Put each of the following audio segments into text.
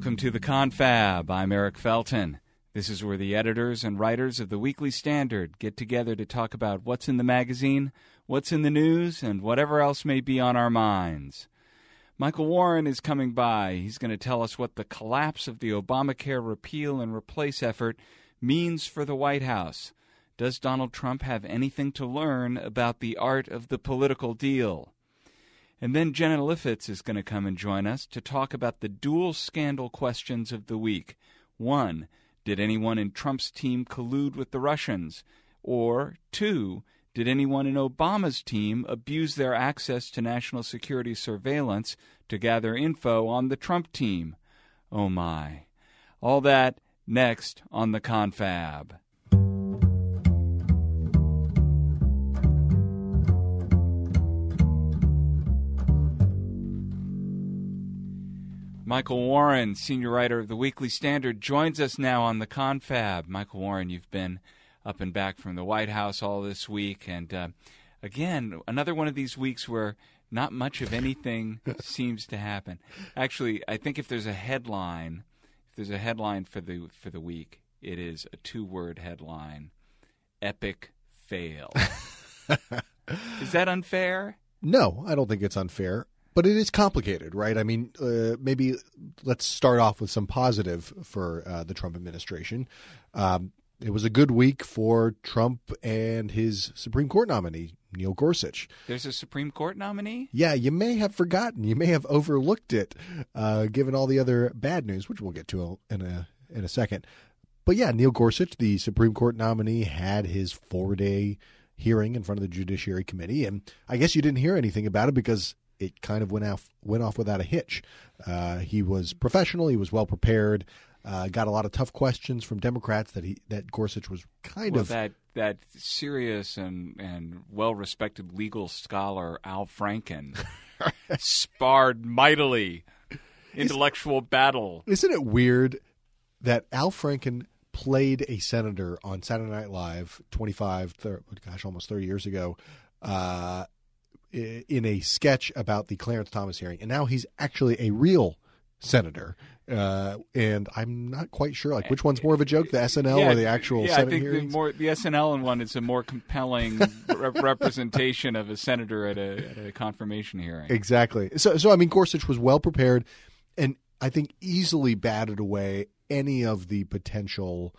Welcome to The Confab. I'm Eric Felton. This is where the editors and writers of The Weekly Standard get together to talk about what's in the magazine, what's in the news, and whatever else may be on our minds. Michael Warren is coming by. He's going to tell us what the collapse of the Obamacare repeal and replace effort means for the White House. Does Donald Trump have anything to learn about the art of the political deal? And then Jenna Liffitz is going to come and join us to talk about the dual scandal questions of the week. One, did anyone in Trump's team collude with the Russians? Or two, did anyone in Obama's team abuse their access to national security surveillance to gather info on the Trump team? Oh my. All that next on The Confab. Michael Warren, senior writer of The Weekly Standard, joins us now on The Confab. Michael Warren, you've been up and back from the White House all this week. And again, another one of these weeks where not much of anything seems to happen. Actually, I think if there's a headline for the week, it is a two-word headline, epic fail. Is that unfair? No, I don't think it's unfair. But it is complicated, right? I mean, maybe let's start off with some positive for the Trump administration. It was a good week for Trump and his Supreme Court nominee, Neil Gorsuch. There's a Supreme Court nominee? Yeah, you may have forgotten. You may have overlooked it, given all the other bad news, which we'll get to in a second. But yeah, Neil Gorsuch, the Supreme Court nominee, had his four-day hearing in front of the Judiciary Committee. And I guess you didn't hear anything about it because it kind of went off without a hitch. He was professional. He was well prepared. Got a lot of tough questions from Democrats that Gorsuch was that serious and well respected legal scholar Al Franken sparred mightily intellectual battle. Isn't it weird that Al Franken played a senator on Saturday Night Live almost 30 years ago? In a sketch about the Clarence Thomas hearing. And now he's actually a real senator. And I'm not quite sure, like, which one's more of a joke, the SNL or the actual Senate hearings? Yeah, I think the SNL one is a more compelling representation of a senator at a confirmation hearing. Exactly. So I mean, Gorsuch was well prepared and I think easily batted away any of the potential,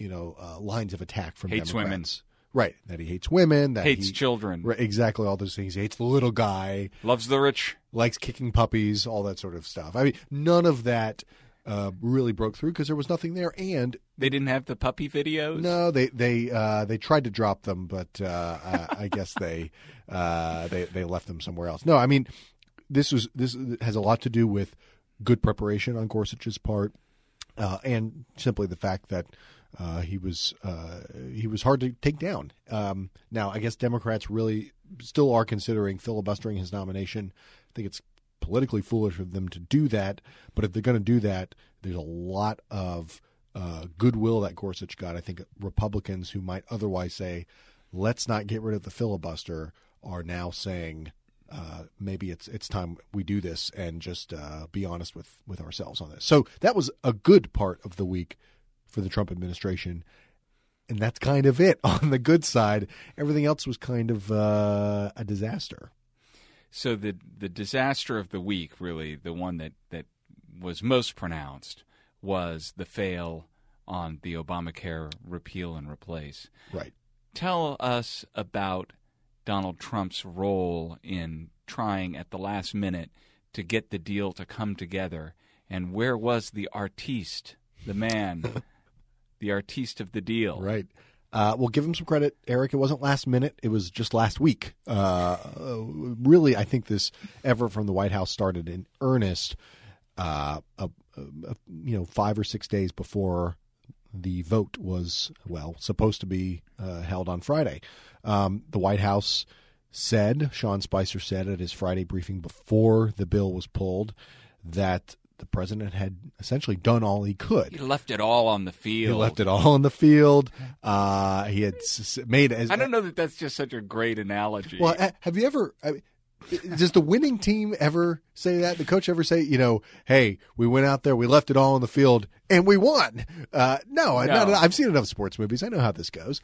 lines of attack from Democrats. Hates women. Right, that he hates women. That hates children. Right, exactly, all those things. He hates the little guy. Loves the rich. Likes kicking puppies, all that sort of stuff. I mean, none of that really broke through because there was nothing there. And they didn't have the puppy videos? No, they tried to drop them, but I guess they left them somewhere else. No, I mean, this has a lot to do with good preparation on Gorsuch's part and simply the fact that he was hard to take down. Now, I guess Democrats really still are considering filibustering his nomination. I think it's politically foolish of them to do that. But if they're going to do that, there's a lot of goodwill that Gorsuch got. I think Republicans who might otherwise say, let's not get rid of the filibuster, are now saying, maybe it's time we do this and just be honest with ourselves on this. So that was a good part of the week for the Trump administration, and that's kind of it on the good side. Everything else was kind of a disaster. So the disaster of the week, really, the one that was most pronounced, was the fail on the Obamacare repeal and replace. Right. Tell us about Donald Trump's role in trying at the last minute to get the deal to come together, and where was the artiste, the man, the artiste of the deal. Right. Well, give him some credit, Eric. It wasn't last minute. It was just last week. Really, I think this effort from the White House started in earnest 5 or 6 days before the vote was, supposed to be held on Friday. The White House said, Sean Spicer said at his Friday briefing before the bill was pulled, that the president had essentially done all he could. He left it all on the field. He had made as— I don't know that that's just such a great analogy. Well, have you ever— I mean, Does the winning team ever say that? The coach ever say, you know, hey, we went out there, we left it all on the field, and we won? No. I've seen enough sports movies. I know how this goes.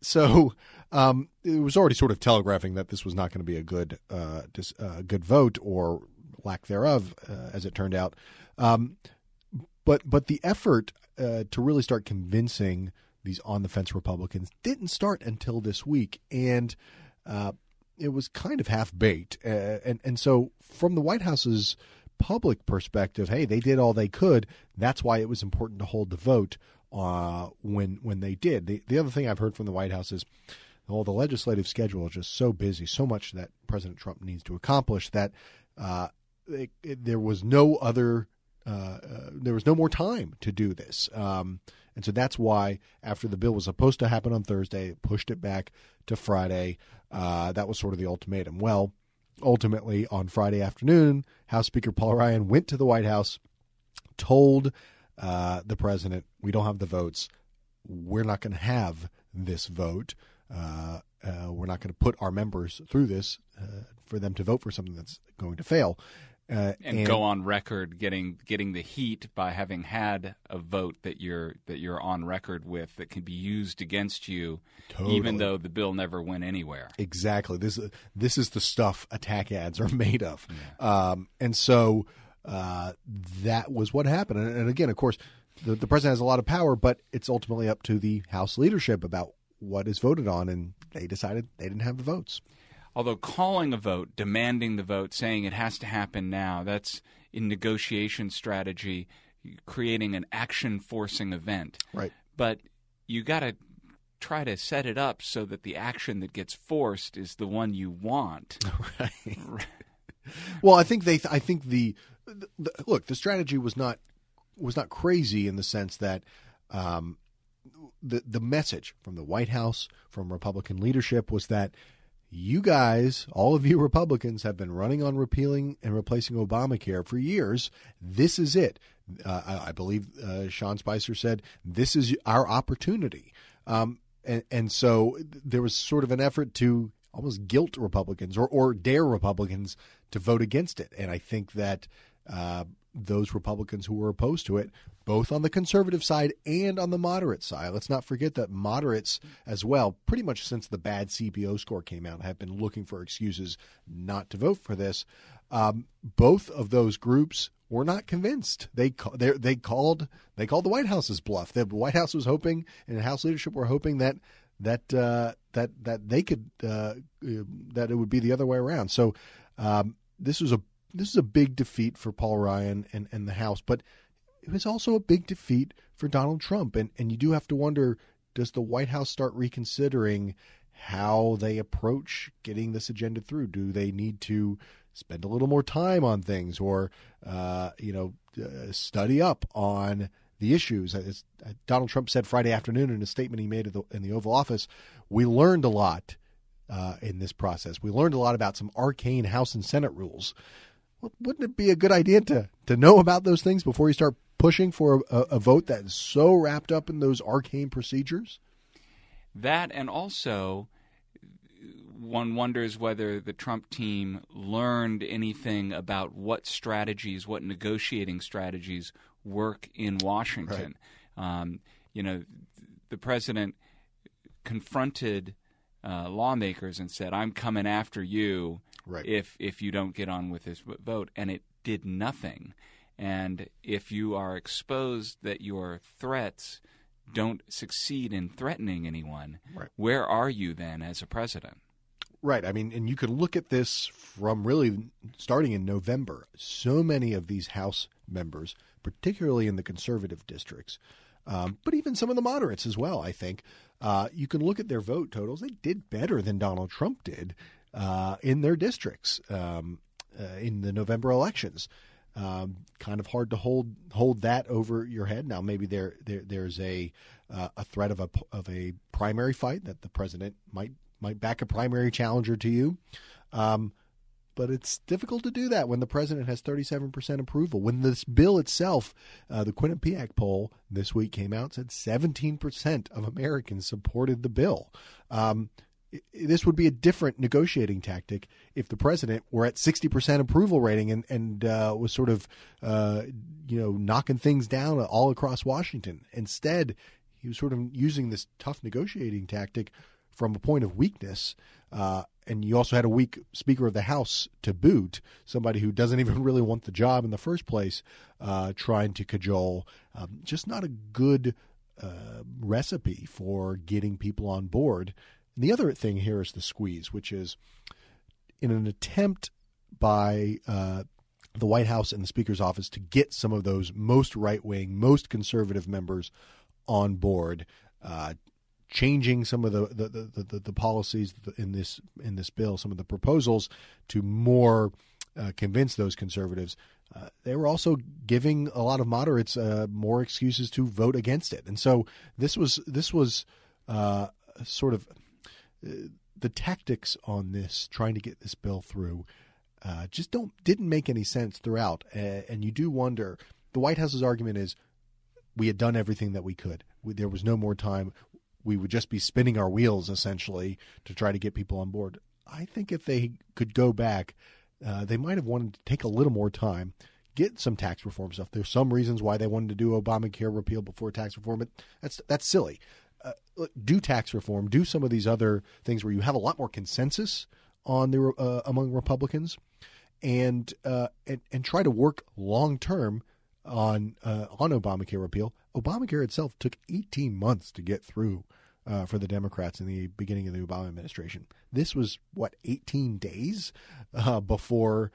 So it was already sort of telegraphing that this was not going to be a good vote, or lack thereof, as it turned out. But the effort to really start convincing these on-the-fence Republicans didn't start until this week, and it was kind of half-baked. And so from the White House's public perspective, hey, they did all they could. That's why it was important to hold the vote when they did. The other thing I've heard from the White House is, well, the legislative schedule is just so busy, so much that President Trump needs to accomplish, that there was no more time to do this. And so that's why, after the bill was supposed to happen on Thursday, it pushed it back to Friday. That was sort of the ultimatum. Well, ultimately, on Friday afternoon, House Speaker Paul Ryan went to the White House, told the president, we don't have the votes. We're not going to have this vote. We're not going to put our members through this for them to vote for something that's going to fail. And go on record getting the heat by having had a vote that you're on record with that can be used against you, totally. Even though the bill never went anywhere. Exactly. This is the stuff attack ads are made of. Yeah. And so that was what happened. And again, of course, the president has a lot of power, but it's ultimately up to the House leadership about what is voted on, and they decided they didn't have the votes. Although calling a vote, demanding the vote, saying it has to happen now, that's in negotiation strategy, creating an action-forcing event. Right. But you got to try to set it up so that the action that gets forced is the one you want. Right. Well, I think the strategy was not crazy in the sense that the message from the White House, from Republican leadership, was that you guys, all of you Republicans, have been running on repealing and replacing Obamacare for years. This is it. I believe Sean Spicer said, this is our opportunity. And so there was sort of an effort to almost guilt Republicans or dare Republicans to vote against it. And I think that those Republicans who were opposed to it, both on the conservative side and on the moderate side. Let's not forget that moderates as well, pretty much since the bad CBO score came out, have been looking for excuses not to vote for this. Both of those groups were not convinced. They called the White House's bluff. The White House was hoping, and the House leadership were hoping that they could that it would be the other way around. So this is a big defeat for Paul Ryan and the House, but it was also a big defeat for Donald Trump. And you do have to wonder, does the White House start reconsidering how they approach getting this agenda through? Do they need to spend a little more time on things, or, study up on the issues? As Donald Trump said Friday afternoon in a statement he made in the Oval Office, we learned a lot in this process. We learned a lot about some arcane House and Senate rules. Wouldn't it be a good idea to know about those things before you start pushing for a vote that is so wrapped up in those arcane procedures? That, and also one wonders whether the Trump team learned anything about what negotiating strategies work in Washington. Right. The president confronted lawmakers and said, I'm coming after you. Right. If you don't get on with this vote, and it did nothing. And if you are exposed that your threats don't succeed in threatening anyone, right, where are you then as a president? Right. I mean, and you can look at this from really starting in November. So many of these House members, particularly in the conservative districts, but even some of the moderates as well, I think, you can look at their vote totals. They did better than Donald Trump did in their districts in the November elections. Kind of hard to hold that over your head. Now, maybe there's a threat of a primary fight, that the president might back a primary challenger to you. But it's difficult to do that when the president has 37% approval. When this bill itself, the Quinnipiac poll this week came out, said 17% of Americans supported the bill. this would be a different negotiating tactic if the president were at 60% approval rating and was sort of, knocking things down all across Washington. Instead, he was sort of using this tough negotiating tactic from a point of weakness. And you also had a weak Speaker of the House to boot, somebody who doesn't even really want the job in the first place, trying to cajole. Just not a good recipe for getting people on board. And the other thing here is the squeeze, which is in an attempt by the White House and the Speaker's office to get some of those most right-wing, most conservative members on board, changing some of the policies in this bill, some of the proposals to more convince those conservatives. They were also giving a lot of moderates more excuses to vote against it. And so this was sort of the tactics on this, trying to get this bill through, just didn't make any sense throughout. And you do wonder, the White House's argument is, we had done everything that we could. There was no more time. We would just be spinning our wheels, essentially, to try to get people on board. I think if they could go back, they might have wanted to take a little more time, get some tax reform stuff. There's some reasons why they wanted to do Obamacare repeal before tax reform, but that's silly. Do tax reform, do some of these other things where you have a lot more consensus on among Republicans, and try to work long term on Obamacare repeal. Obamacare itself took 18 months to get through for the Democrats in the beginning of the Obama administration. This was 18 days before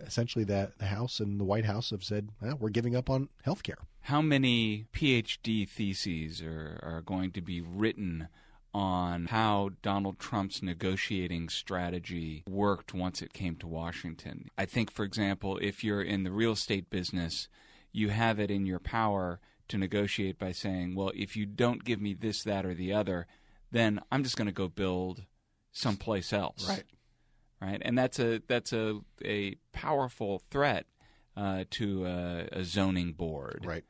essentially that the House and the White House have said, well, we're giving up on health care. How many PhD theses are going to be written on how Donald Trump's negotiating strategy worked once it came to Washington? I think, for example, if you're in the real estate business, you have it in your power to negotiate by saying, well, if you don't give me this, that, or the other, then I'm just going to go build someplace else. Right. Right. And that's a powerful threat to a zoning board. Right.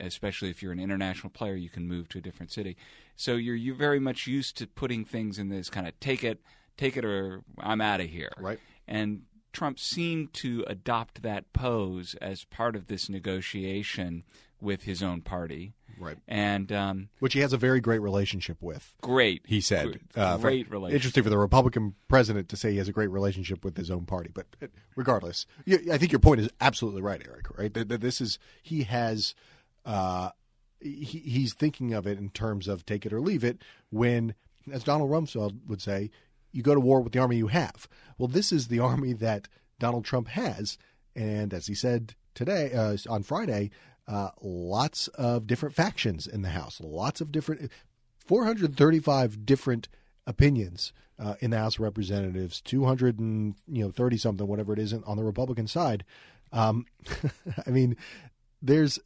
Especially if you're an international player, you can move to a different city. So you're very much used to putting things in this kind of take it or I'm out of here. Right. And Trump seemed to adopt that pose as part of this negotiation with his own party. Right. And which he has a very great relationship with. Great. He said. Great relationship. Interesting for the Republican president to say he has a great relationship with his own party. But regardless, I think your point is absolutely right, Eric, right? That this is – he has he's thinking of it in terms of take it or leave it when, as Donald Rumsfeld would say, you go to war with the army you have. Well, this is the army that Donald Trump has. And as he said today, on Friday – lots of different factions in the House, lots of different 435 different opinions in the House of Representatives, 230 something, whatever it is on the Republican side. I mean, there's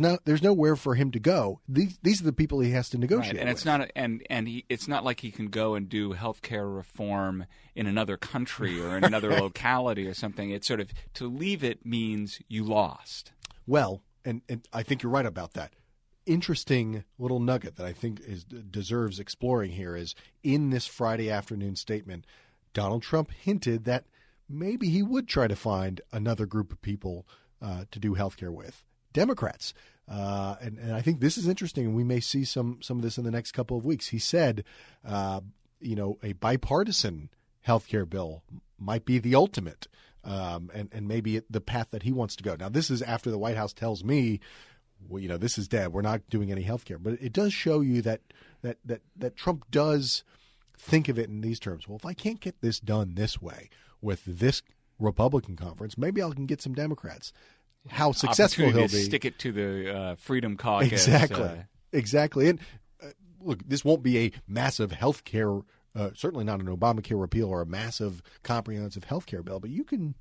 nowhere for him to go. These are the people he has to negotiate with. And it's not it's not like he can go and do healthcare reform in another country or in another locality or something. It's sort of to leave it means you lost. Well. And I think you're right about that. Interesting little nugget that I think deserves exploring here is in this Friday afternoon statement, Donald Trump hinted that maybe he would try to find another group of people to do health care with, Democrats. And I think this is interesting, and we may see some of this in the next couple of weeks. He said, a bipartisan health care bill might be the ultimate. And maybe the path that he wants to go. Now, this is after the White House tells me, well, this is dead. We're not doing any health care. But it does show you that Trump does think of it in these terms. Well, if I can't get this done this way with this Republican conference, maybe I can get some Democrats. How successful he'll be. Stick it to the Freedom Caucus. Exactly. Exactly. And look, this won't be a massive health care certainly not an Obamacare repeal or a massive comprehensive health care bill, but you can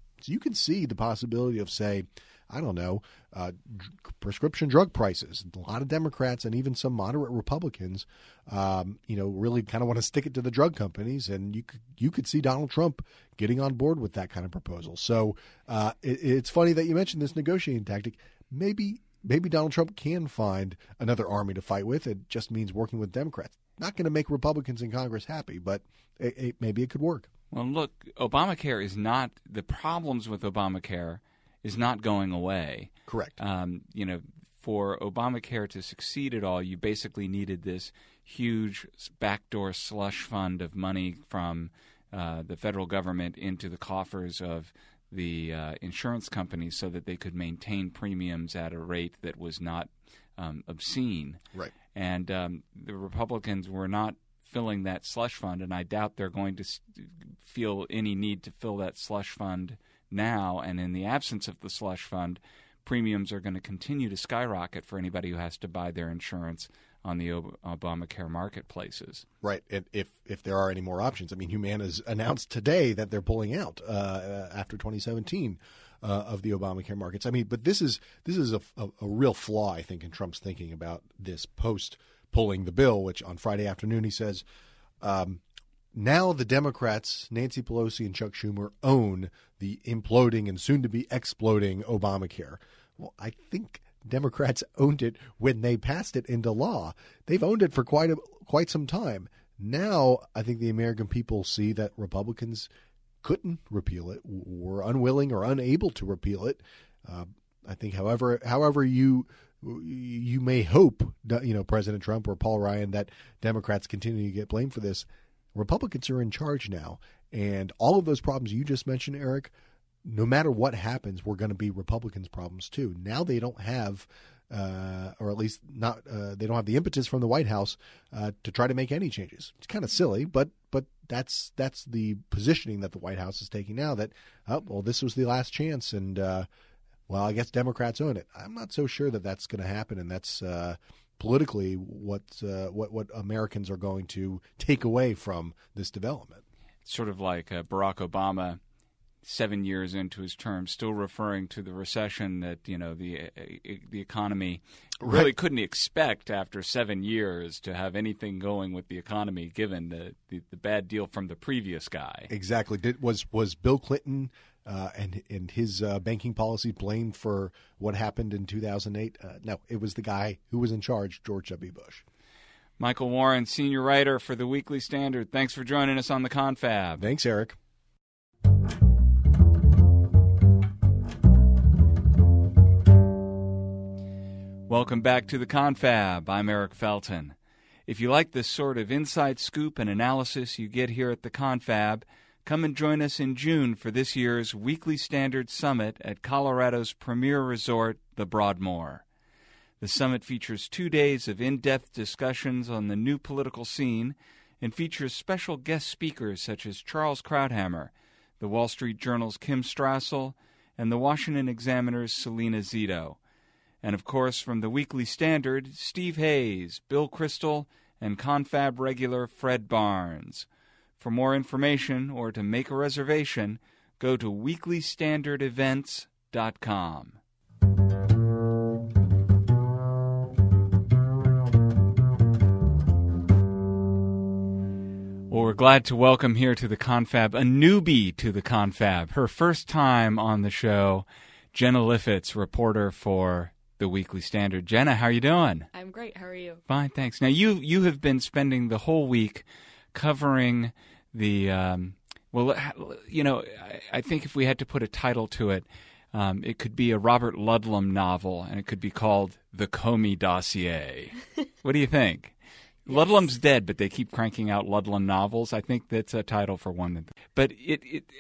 see the possibility of, say, I don't know, prescription drug prices. A lot of Democrats and even some moderate Republicans, really kind of want to stick it to the drug companies, and you could see Donald Trump getting on board with that kind of proposal. So it's funny that you mentioned this negotiating tactic. Maybe maybe Donald Trump can find another army to fight with. It just means working with Democrats. Not going to make Republicans in Congress happy, but maybe it could work. Well, look, Obamacare is not – the problems with Obamacare is not going away. Correct. For Obamacare to succeed at all, you basically needed this huge backdoor slush fund of money from the federal government into the coffers of the insurance companies so that they could maintain premiums at a rate that was not obscene. Right. And the Republicans were not filling that slush fund, and I doubt they're going to feel any need to fill that slush fund now. And in the absence of the slush fund, premiums are going to continue to skyrocket for anybody who has to buy their insurance on the Obamacare marketplaces. Right. And if there are any more options. I mean, Humana's announced today that they're pulling out after 2017 of the Obamacare markets. I mean, but this is a real flaw, I think, in Trump's thinking about this post-pulling the bill, which on Friday afternoon he says, now the Democrats, Nancy Pelosi and Chuck Schumer, own the imploding and soon-to-be exploding Obamacare. Well, I think Democrats owned it when they passed it into law. They've owned it for quite some time. Now, I think the American people see that Republicans couldn't repeal it, were unwilling or unable to repeal it. I think, however you may hope, President Trump or Paul Ryan, that Democrats continue to get blamed for this. Republicans are in charge now, and all of those problems you just mentioned, Eric, no matter what happens, we're going to be Republicans' problems too. Now they don't have, or at least not, they don't have the impetus from the White House to try to make any changes. It's kind of silly, but that's the positioning that the White House is taking now. That this was the last chance, and I guess Democrats own it. I'm not so sure that that's going to happen, and that's politically what Americans are going to take away from this development. It's sort of like Barack Obama, 7 years into his term, still referring to the recession that the economy really couldn't expect after 7 years to have anything going with the economy, given the bad deal from the previous guy. Exactly. Was Bill Clinton and his banking policy blamed for what happened in 2008? No, it was the guy who was in charge, George W. Bush. Michael Warren, senior writer for The Weekly Standard. Thanks for joining us on The Confab. Thanks, Eric. Welcome back to The Confab. I'm Eric Felton. If you like this sort of inside scoop and analysis you get here at The Confab, come and join us in June for this year's Weekly Standard Summit at Colorado's premier resort, the Broadmoor. The summit features 2 days of in-depth discussions on the new political scene and features special guest speakers such as Charles Krauthammer, The Wall Street Journal's Kim Strassel, and The Washington Examiner's Selena Zito. And, of course, from The Weekly Standard, Steve Hayes, Bill Kristol, and Confab regular Fred Barnes. For more information or to make a reservation, go to weeklystandardevents.com. Well, we're glad to welcome here to The Confab a newbie to The Confab. Her first time on the show, Jenna Liffitz, reporter for The Weekly Standard. Jenna, how are you doing? I'm great. How are you? Fine, thanks. Now, you have been spending the whole week covering the I think if we had to put a title to it, it could be a Robert Ludlum novel, and it could be called The Comey Dossier. What do you think? Yes. Ludlum's dead, but they keep cranking out Ludlum novels. I think that's a title for one. But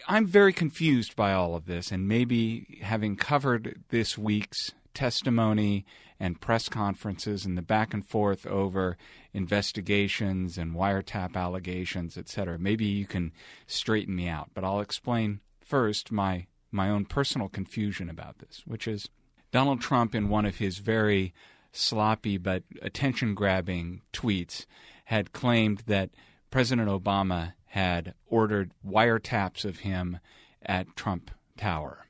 I'm very confused by all of this, and maybe having covered this week's testimony and press conferences and the back and forth over investigations and wiretap allegations, et cetera. Maybe you can straighten me out, but I'll explain first my own personal confusion about this, which is Donald Trump, in one of his very sloppy but attention-grabbing tweets, had claimed that President Obama had ordered wiretaps of him at Trump Tower.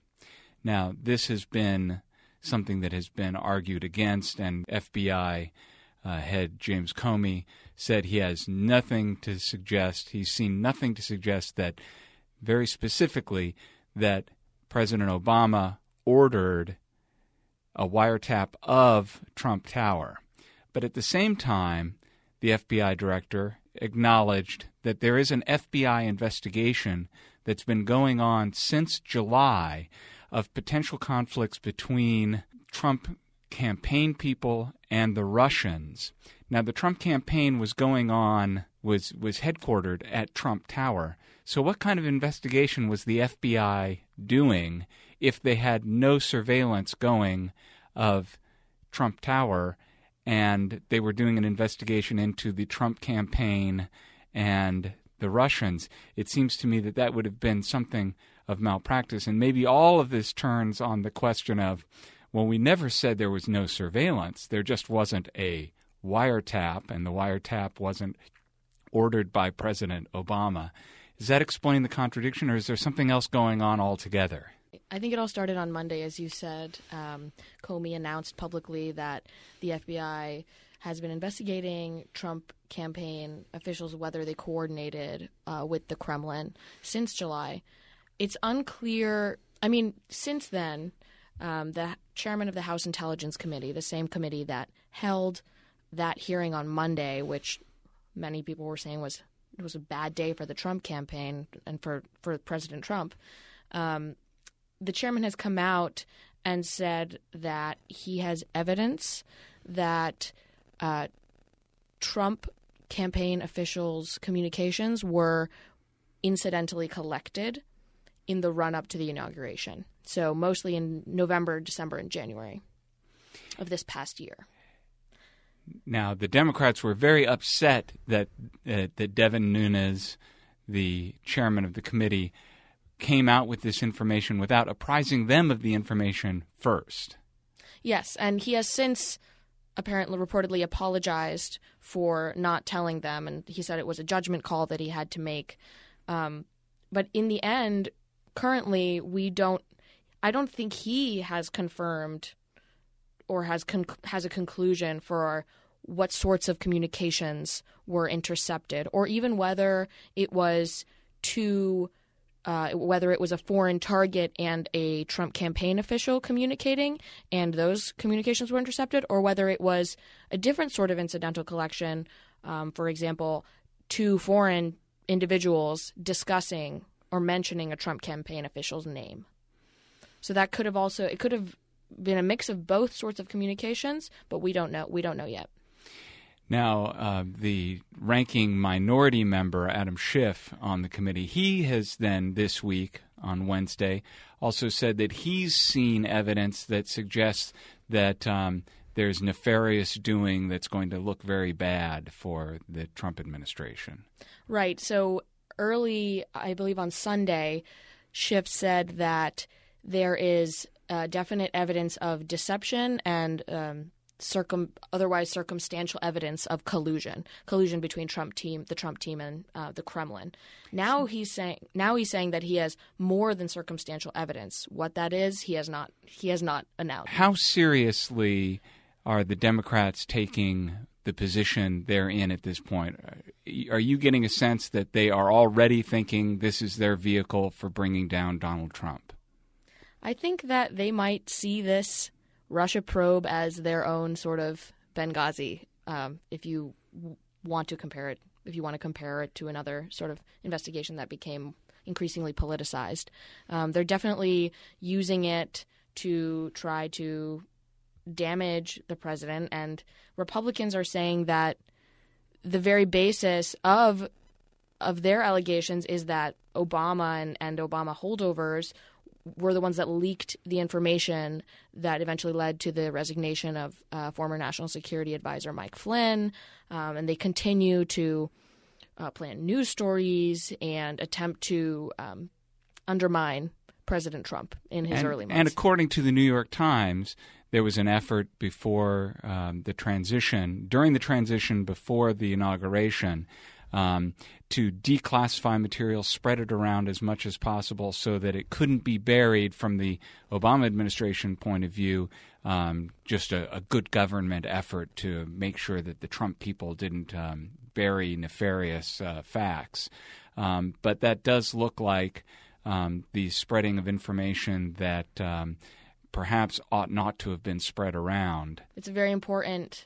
Now, this has been something that has been argued against, and FBI head James Comey said he has nothing to suggest, he's seen nothing to suggest that, very specifically, that President Obama ordered a wiretap of Trump Tower. But at the same time, the FBI director acknowledged that there is an FBI investigation that's been going on since July of potential conflicts between Trump campaign people and the Russians. Now, the Trump campaign was going on, was headquartered at Trump Tower. So what kind of investigation was the FBI doing if they had no surveillance going of Trump Tower and they were doing an investigation into the Trump campaign and the Russians? It seems to me that that would have been something of malpractice. And maybe all of this turns on the question of, well, we never said there was no surveillance. There just wasn't a wiretap, and the wiretap wasn't ordered by President Obama. Does that explain the contradiction, or is there something else going on altogether? I think it all started on Monday, as you said. Comey announced publicly that the FBI has been investigating Trump campaign officials, whether they coordinated with the Kremlin since July. It's unclear. I mean, since then, the chairman of the House Intelligence Committee, the same committee that held that hearing on Monday, which many people were saying was a bad day for the Trump campaign and for President Trump, the chairman has come out and said that he has evidence that Trump campaign officials' communications were incidentally collected in the run-up to the inauguration, so mostly in November, December, and January of this past year. Now, the Democrats were very upset that Devin Nunes, the chairman of the committee, came out with this information without apprising them of the information first. Yes, and he has since apparently reportedly apologized for not telling them, and he said it was a judgment call that he had to make. But in the end, currently, I don't think he has confirmed or has a conclusion for what sorts of communications were intercepted, or even whether it was whether it was a foreign target and a Trump campaign official communicating and those communications were intercepted, or whether it was a different sort of incidental collection, for example, two foreign individuals discussing or mentioning a Trump campaign official's name. So that could have also – it could have been a mix of both sorts of communications, but we don't know. We don't know yet. Now, the ranking minority member, Adam Schiff, on the committee, he has then this week on Wednesday also said that he's seen evidence that suggests that there's nefarious doing that's going to look very bad for the Trump administration. Right. So early, I believe on Sunday, Schiff said that there is definite evidence of deception and otherwise circumstantial evidence of collusion between the Trump team, and the Kremlin. Now he's saying that he has more than circumstantial evidence. What that is, he has not announced. How seriously are the Democrats taking the position they're in at this point? Are you getting a sense that they are already thinking this is their vehicle for bringing down Donald Trump? I think that they might see this Russia probe as their own sort of Benghazi, if you want to compare it to another sort of investigation that became increasingly politicized. They're definitely using it to try to damage the president, and Republicans are saying that the very basis of their allegations is that Obama and Obama holdovers were the ones that leaked the information that eventually led to the resignation of former National Security Advisor Mike Flynn. And they continue to plant news stories and attempt to undermine President Trump in his early months. And according to the New York Times, there was an effort before during the transition before the inauguration, to declassify material, spread it around as much as possible so that it couldn't be buried from the Obama administration point of view, just a good government effort to make sure that the Trump people didn't bury nefarious facts. But that does look like the spreading of information that perhaps ought not to have been spread around. It's a very important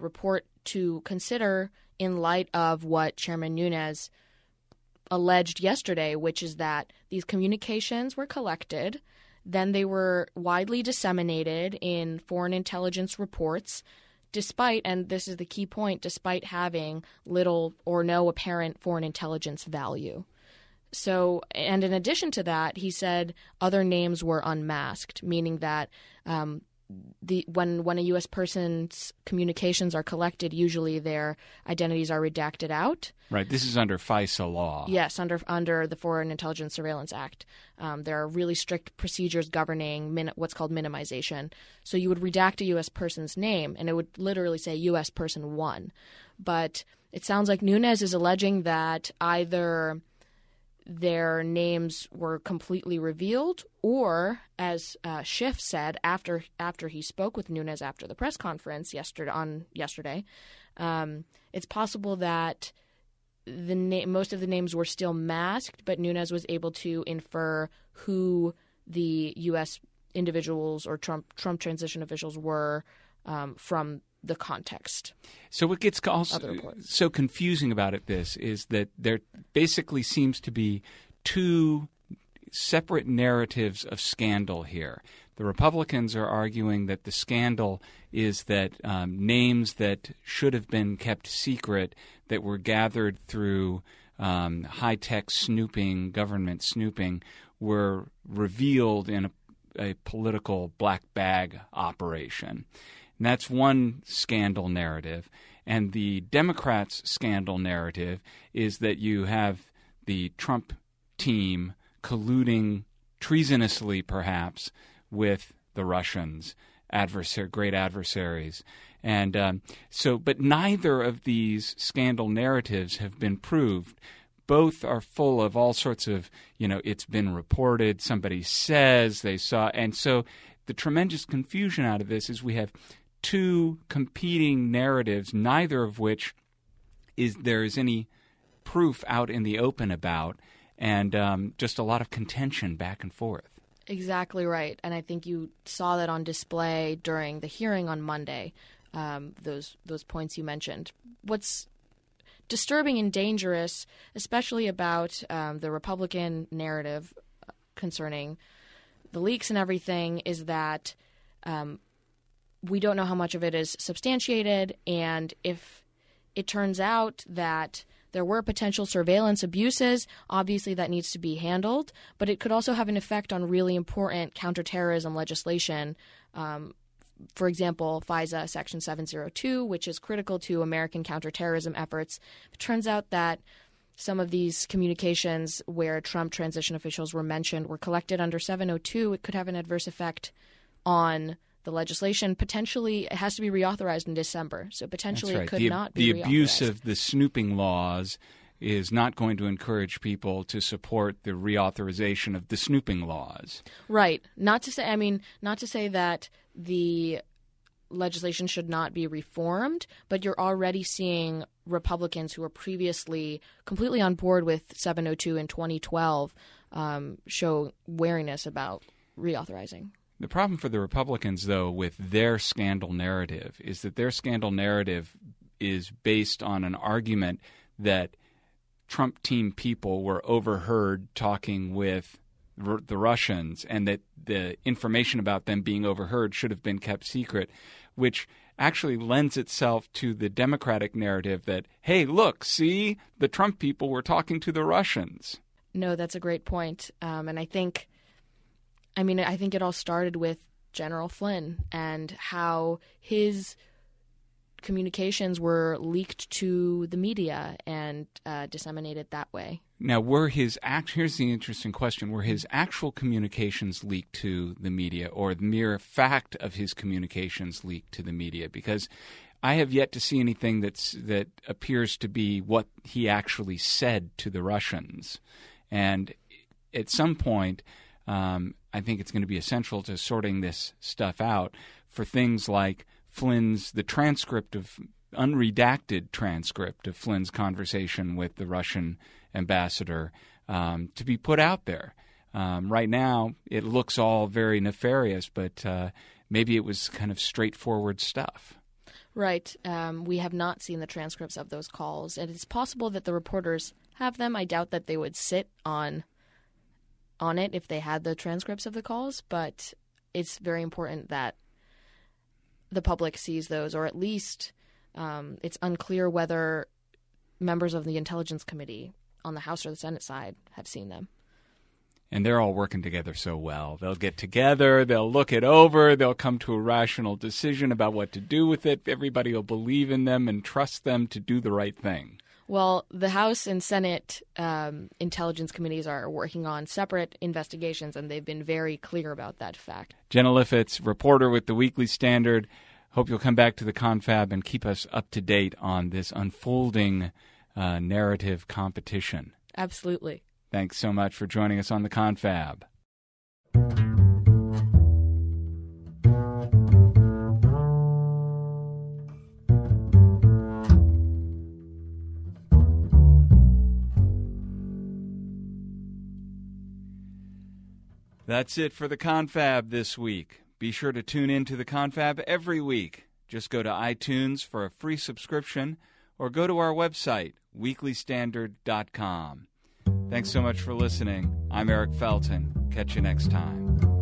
report to consider in light of what Chairman Nunes alleged yesterday, which is that these communications were collected, then they were widely disseminated in foreign intelligence reports, despite, and this is the key point, despite having little or no apparent foreign intelligence value. So, and in addition to that, he said other names were unmasked, meaning that when a U.S. person's communications are collected, usually their identities are redacted out. Right. This is under FISA law. Yes, under the Foreign Intelligence Surveillance Act. There are really strict procedures governing what's called minimization. So you would redact a U.S. person's name, and it would literally say U.S. person 1. But it sounds like Nunes is alleging that either their names were completely revealed, or, as Schiff said after he spoke with Nunes after the press conference yesterday, it's possible that most of the names were still masked, but Nunes was able to infer who the U.S. individuals or Trump transition officials were from the context. So what gets also so confusing about this is that there basically seems to be two separate narratives of scandal here. The Republicans are arguing that the scandal is that names that should have been kept secret that were gathered through high-tech snooping, government snooping, were revealed in a political black bag operation. And that's one scandal narrative. And the Democrats' scandal narrative is that you have the Trump team colluding treasonously, perhaps, with the Russians, great adversaries. And but neither of these scandal narratives have been proved. Both are full of all sorts of, it's been reported, somebody says they saw. And so the tremendous confusion out of this is we have two competing narratives, neither of which there is any proof out in the open about, and just a lot of contention back and forth. Exactly right. And I think you saw that on display during the hearing on Monday, those points you mentioned. What's disturbing and dangerous, especially about the Republican narrative concerning the leaks and everything, is that we don't know how much of it is substantiated, and if it turns out that there were potential surveillance abuses, obviously that needs to be handled, but it could also have an effect on really important counterterrorism legislation. For example, FISA Section 702, which is critical to American counterterrorism efforts. It turns out that some of these communications where Trump transition officials were mentioned were collected under 702. It could have an adverse effect on the legislation. Potentially, it has to be reauthorized in December. So potentially it could not be reauthorized. The abuse of the snooping laws is not going to encourage people to support the reauthorization of the snooping laws. Right. Not to say that the legislation should not be reformed, but you're already seeing Republicans who were previously completely on board with 702 in 2012 show wariness about reauthorizing. The problem for the Republicans, though, with their scandal narrative is that their scandal narrative is based on an argument that Trump team people were overheard talking with the Russians, and that the information about them being overheard should have been kept secret, which actually lends itself to the Democratic narrative that, hey, look, see, the Trump people were talking to the Russians. No, that's a great point. And I think it all started with General Flynn and how his communications were leaked to the media and disseminated that way. Now, here's the interesting question. Were his actual communications leaked to the media, or the mere fact of his communications leaked to the media? Because I have yet to see anything that appears to be what he actually said to the Russians. And at some point, I think it's going to be essential to sorting this stuff out for things like Flynn's, the unredacted transcript of Flynn's conversation with the Russian ambassador to be put out there. Right now, it looks all very nefarious, but maybe it was kind of straightforward stuff. Right. We have not seen the transcripts of those calls, and it's possible that the reporters have them. I doubt that they would sit on it if they had the transcripts of the calls, but it's very important that the public sees those, or at least it's unclear whether members of the Intelligence Committee on the House or the Senate side have seen them. And they're all working together so well. They'll get together. They'll look it over. They'll come to a rational decision about what to do with it. Everybody will believe in them and trust them to do the right thing. Well, the House and Senate intelligence committees are working on separate investigations, and they've been very clear about that fact. Jenna Liffitz, reporter with The Weekly Standard. Hope you'll come back to the Confab and keep us up to date on this unfolding narrative competition. Absolutely. Thanks so much for joining us on The Confab. That's it for The Confab this week. Be sure to tune in to The Confab every week. Just go to iTunes for a free subscription or go to our website, weeklystandard.com. Thanks so much for listening. I'm Eric Felton. Catch you next time.